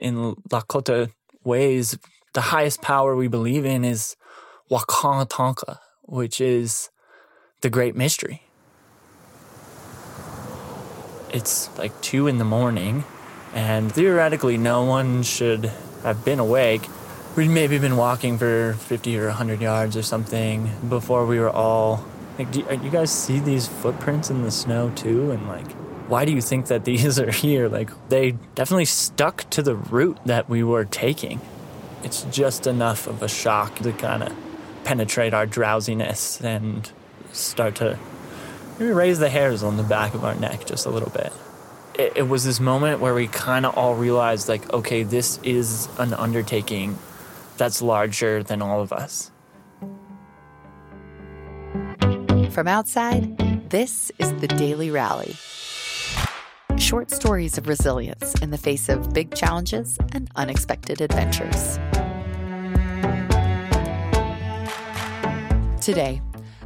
in Lakota ways, the highest power we believe in is Wakantanka, which is the great mystery. It's like 2 a.m, and theoretically no one should have been awake. We'd maybe been walking for 50 or 100 yards or something before we were all... Like, you guys see these footprints in the snow too? And like, why do you think that these are here? Like, they definitely stuck to the route that we were taking. It's just enough of a shock to kind of penetrate our drowsiness and start to maybe raise the hairs on the back of our neck just a little bit. It was this moment where we kind of all realized, like, okay, this is an undertaking that's larger than all of us. From outside, this is The Daily Rally. Short stories of resilience in the face of big challenges and unexpected adventures. Today,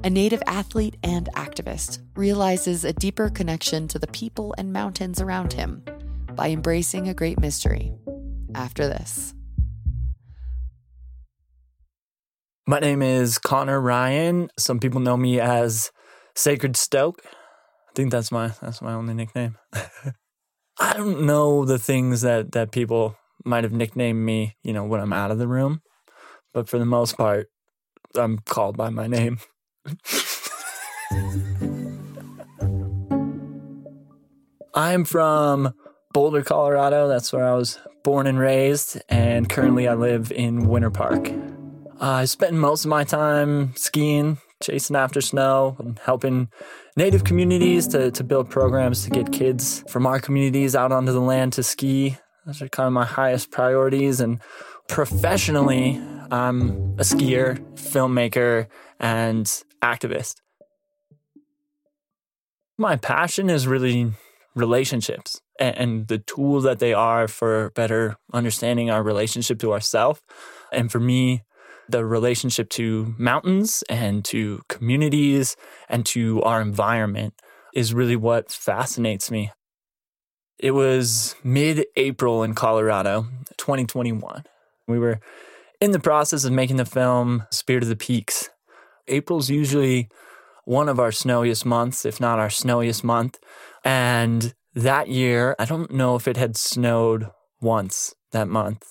a native athlete and activist realizes a deeper connection to the people and mountains around him by embracing a great mystery. After this. My name is Connor Ryan. Some people know me as Sacred Stoke. I think that's my only nickname. I don't know the things that people might have nicknamed me, you know, when I'm out of the room. But for the most part, I'm called by my name. I'm from Boulder, Colorado. That's where I was born and raised, and currently I live in Winter Park. I spend most of my time skiing, chasing after snow, and helping native communities to build programs to get kids from our communities out onto the land to ski. Those are kind of my highest priorities. And professionally, I'm a skier, filmmaker, and activist. My passion is really relationships and the tool that they are for better understanding our relationship to ourselves. And for me, the relationship to mountains and to communities and to our environment is really what fascinates me. It was mid-April in Colorado, 2021. We were in the process of making the film Spirit of the Peaks. April's usually one of our snowiest months, if not our snowiest month. And that year, I don't know if it had snowed once that month.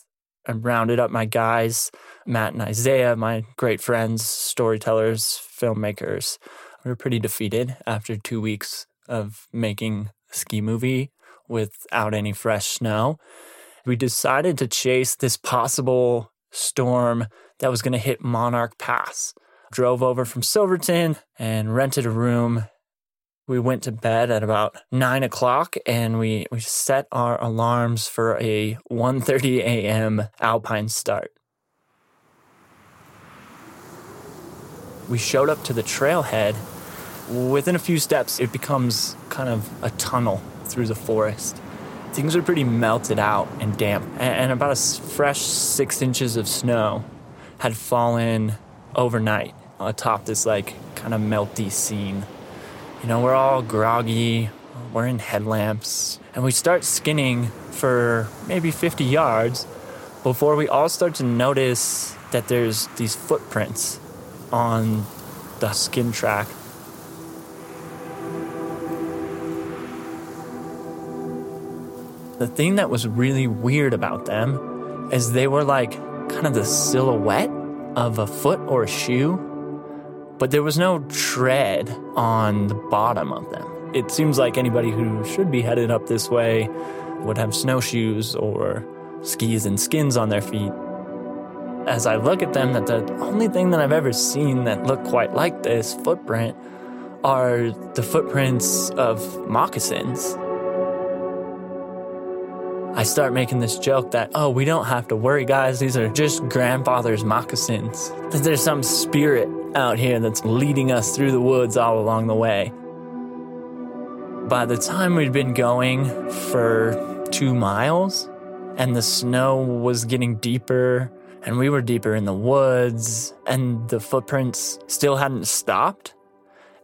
I rounded up my guys, Matt and Isaiah, my great friends, storytellers, filmmakers. We were pretty defeated after 2 weeks of making a ski movie without any fresh snow. We decided to chase this possible storm that was going to hit Monarch Pass. Drove over from Silverton and rented a room. We went to bed at about 9 o'clock, and we set our alarms for a 1:30 a.m. alpine start. We showed up to the trailhead. Within a few steps, it becomes kind of a tunnel through the forest. Things are pretty melted out and damp, and about a fresh 6 inches of snow had fallen overnight atop this like kind of melty scene. You know, we're all groggy, we're in headlamps, and we start skinning for maybe 50 yards before we all start to notice that there's these footprints on the skin track. The thing that was really weird about them is they were like kind of the silhouette of a foot or a shoe, but there was no tread on the bottom of them. It seems like anybody who should be headed up this way would have snowshoes or skis and skins on their feet. As I look at them, that the only thing that I've ever seen that looked quite like this footprint are the footprints of moccasins. I start making this joke that, oh, we don't have to worry, guys. These are just grandfather's moccasins. That there's some spirit out here that's leading us through the woods all along the way. By the time we'd been going for 2 miles, and the snow was getting deeper, and we were deeper in the woods, and the footprints still hadn't stopped,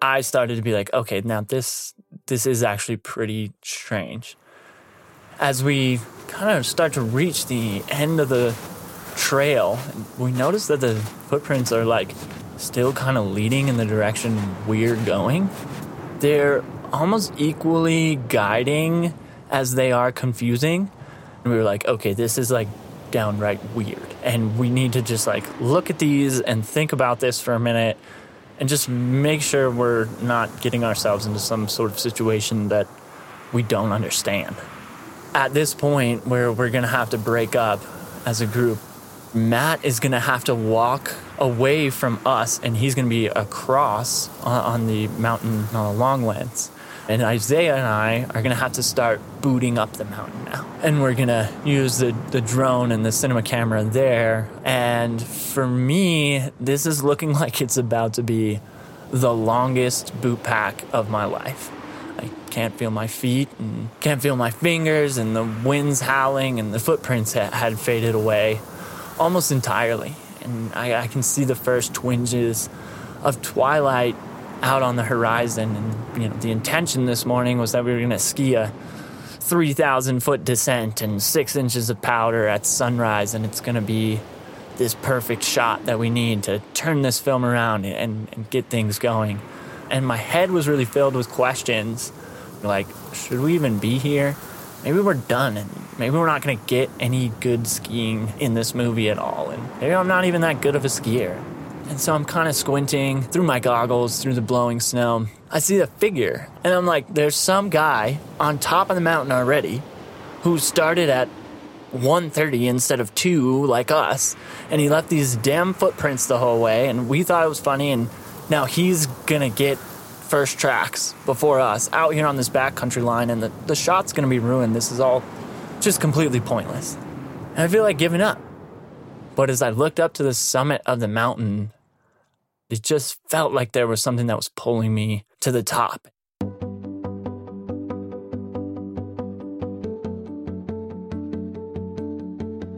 I started to be like, okay, now this is actually pretty strange. As we kind of start to reach the end of the trail, we notice that the footprints are like still kind of leading in the direction we're going. They're almost equally guiding as they are confusing. And we were like, okay, this is like downright weird. And we need to just like look at these and think about this for a minute and just make sure we're not getting ourselves into some sort of situation that we don't understand. At this point where we're going to have to break up as a group, Matt is going to have to walk away from us, and he's going to be across on the mountain on the Longlands. And Isaiah and I are going to have to start booting up the mountain now. And we're going to use the drone and the cinema camera there. And for me, this is looking like it's about to be the longest boot pack of my life. I can't feel my feet and can't feel my fingers, and the wind's howling, and the footprints had faded away almost entirely. And I can see the first twinges of twilight out on the horizon. And you know, the intention this morning was that we were going to ski a 3,000-foot descent and 6 inches of powder at sunrise, and it's going to be this perfect shot that we need to turn this film around and get things going. And my head was really filled with questions, like, should we even be here? Maybe we're done, and maybe we're not going to get any good skiing in this movie at all, and maybe I'm not even that good of a skier. And so I'm kind of squinting through my goggles, through the blowing snow. I see the figure, and I'm like, there's some guy on top of the mountain already who started at 1:30 instead of 2, like us, and he left these damn footprints the whole way, and we thought it was funny, and now he's going to get first tracks before us out here on this backcountry line, and the shot's going to be ruined. This is all just completely pointless. And I feel like giving up. But as I looked up to the summit of the mountain, it just felt like there was something that was pulling me to the top.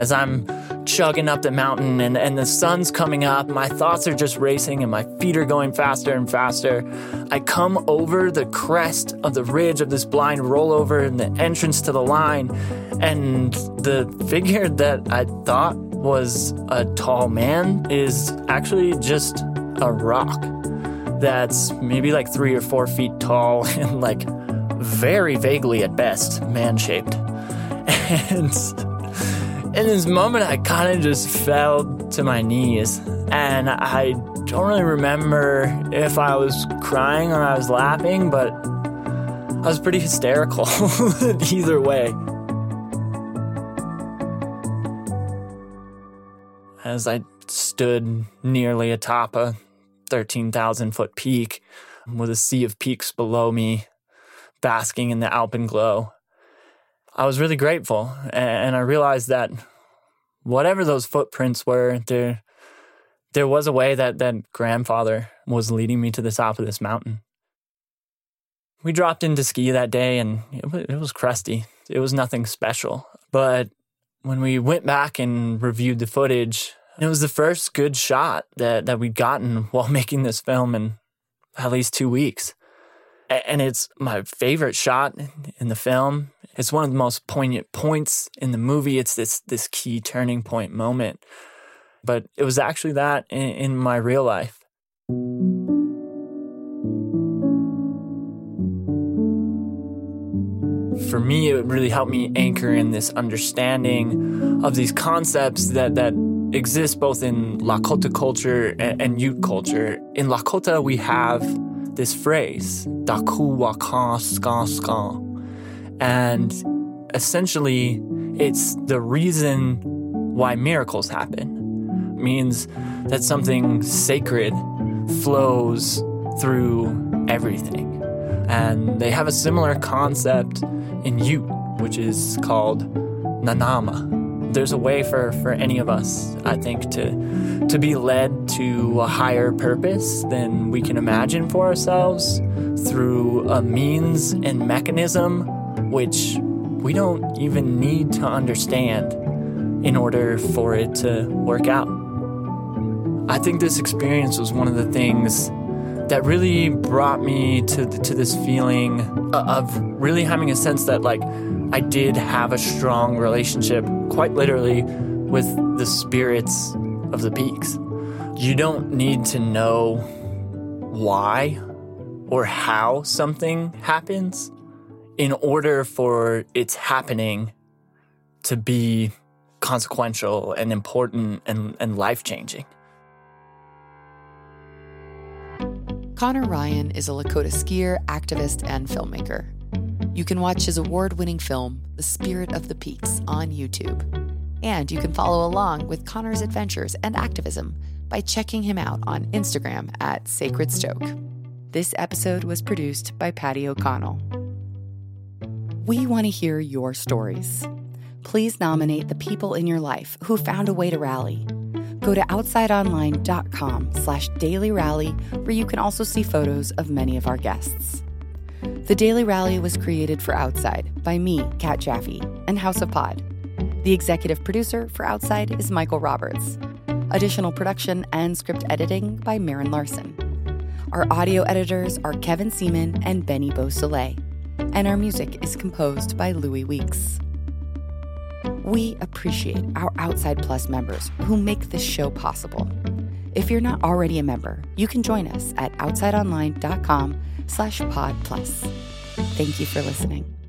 As I'm chugging up the mountain and the sun's coming up, my thoughts are just racing and my feet are going faster and faster. I come over the crest of the ridge of this blind rollover and the entrance to the line, and the figure that I thought was a tall man is actually just a rock that's maybe like 3 or 4 feet tall and like very vaguely at best man-shaped. And in this moment, I kind of just fell to my knees, and I don't really remember if I was crying or I was laughing, but I was pretty hysterical either way. As I stood nearly atop a 13,000-foot peak with a sea of peaks below me, basking in the alpenglow, I was really grateful, and I realized that whatever those footprints were, there was a way that grandfather was leading me to the top of this mountain. We dropped in to ski that day, and it was crusty. It was nothing special. But when we went back and reviewed the footage, it was the first good shot that we'd gotten while making this film in at least 2 weeks. And it's my favorite shot in the film. It's one of the most poignant points in the movie. It's this key turning point moment. But it was actually that in my real life. For me, it really helped me anchor in this understanding of these concepts that exist both in Lakota culture and Ute culture. In Lakota, we have this phrase, daku wakan ska ska. And essentially, it's the reason why miracles happen. It means that something sacred flows through everything. And they have a similar concept in Ute, which is called Nanama. There's a way for any of us, I think, to be led to a higher purpose than we can imagine for ourselves through a means and mechanism which we don't even need to understand in order for it to work out. I think this experience was one of the things that really brought me to this feeling of really having a sense that, like, I did have a strong relationship, quite literally, with the spirits of the peaks. You don't need to know why or how something happens in order for its happening to be consequential and important and life-changing. Connor Ryan is a Lakota skier, activist, and filmmaker. You can watch his award-winning film, The Spirit of the Peaks, on YouTube. And you can follow along with Connor's adventures and activism by checking him out on Instagram at Sacred Stoke. This episode was produced by Patty O'Connell. We want to hear your stories. Please nominate the people in your life who found a way to rally. Go to outsideonline.com/dailyrally, where you can also see photos of many of our guests. The Daily Rally was created for Outside by me, Kat Jaffe, and House of Pod. The executive producer for Outside is Michael Roberts. Additional production and script editing by Marin Larson. Our audio editors are Kevin Seaman and Benny Beausoleil. And our music is composed by Louis Weeks. We appreciate our Outside Plus members who make this show possible. If you're not already a member, you can join us at outsideonline.com/podplus. Thank you for listening.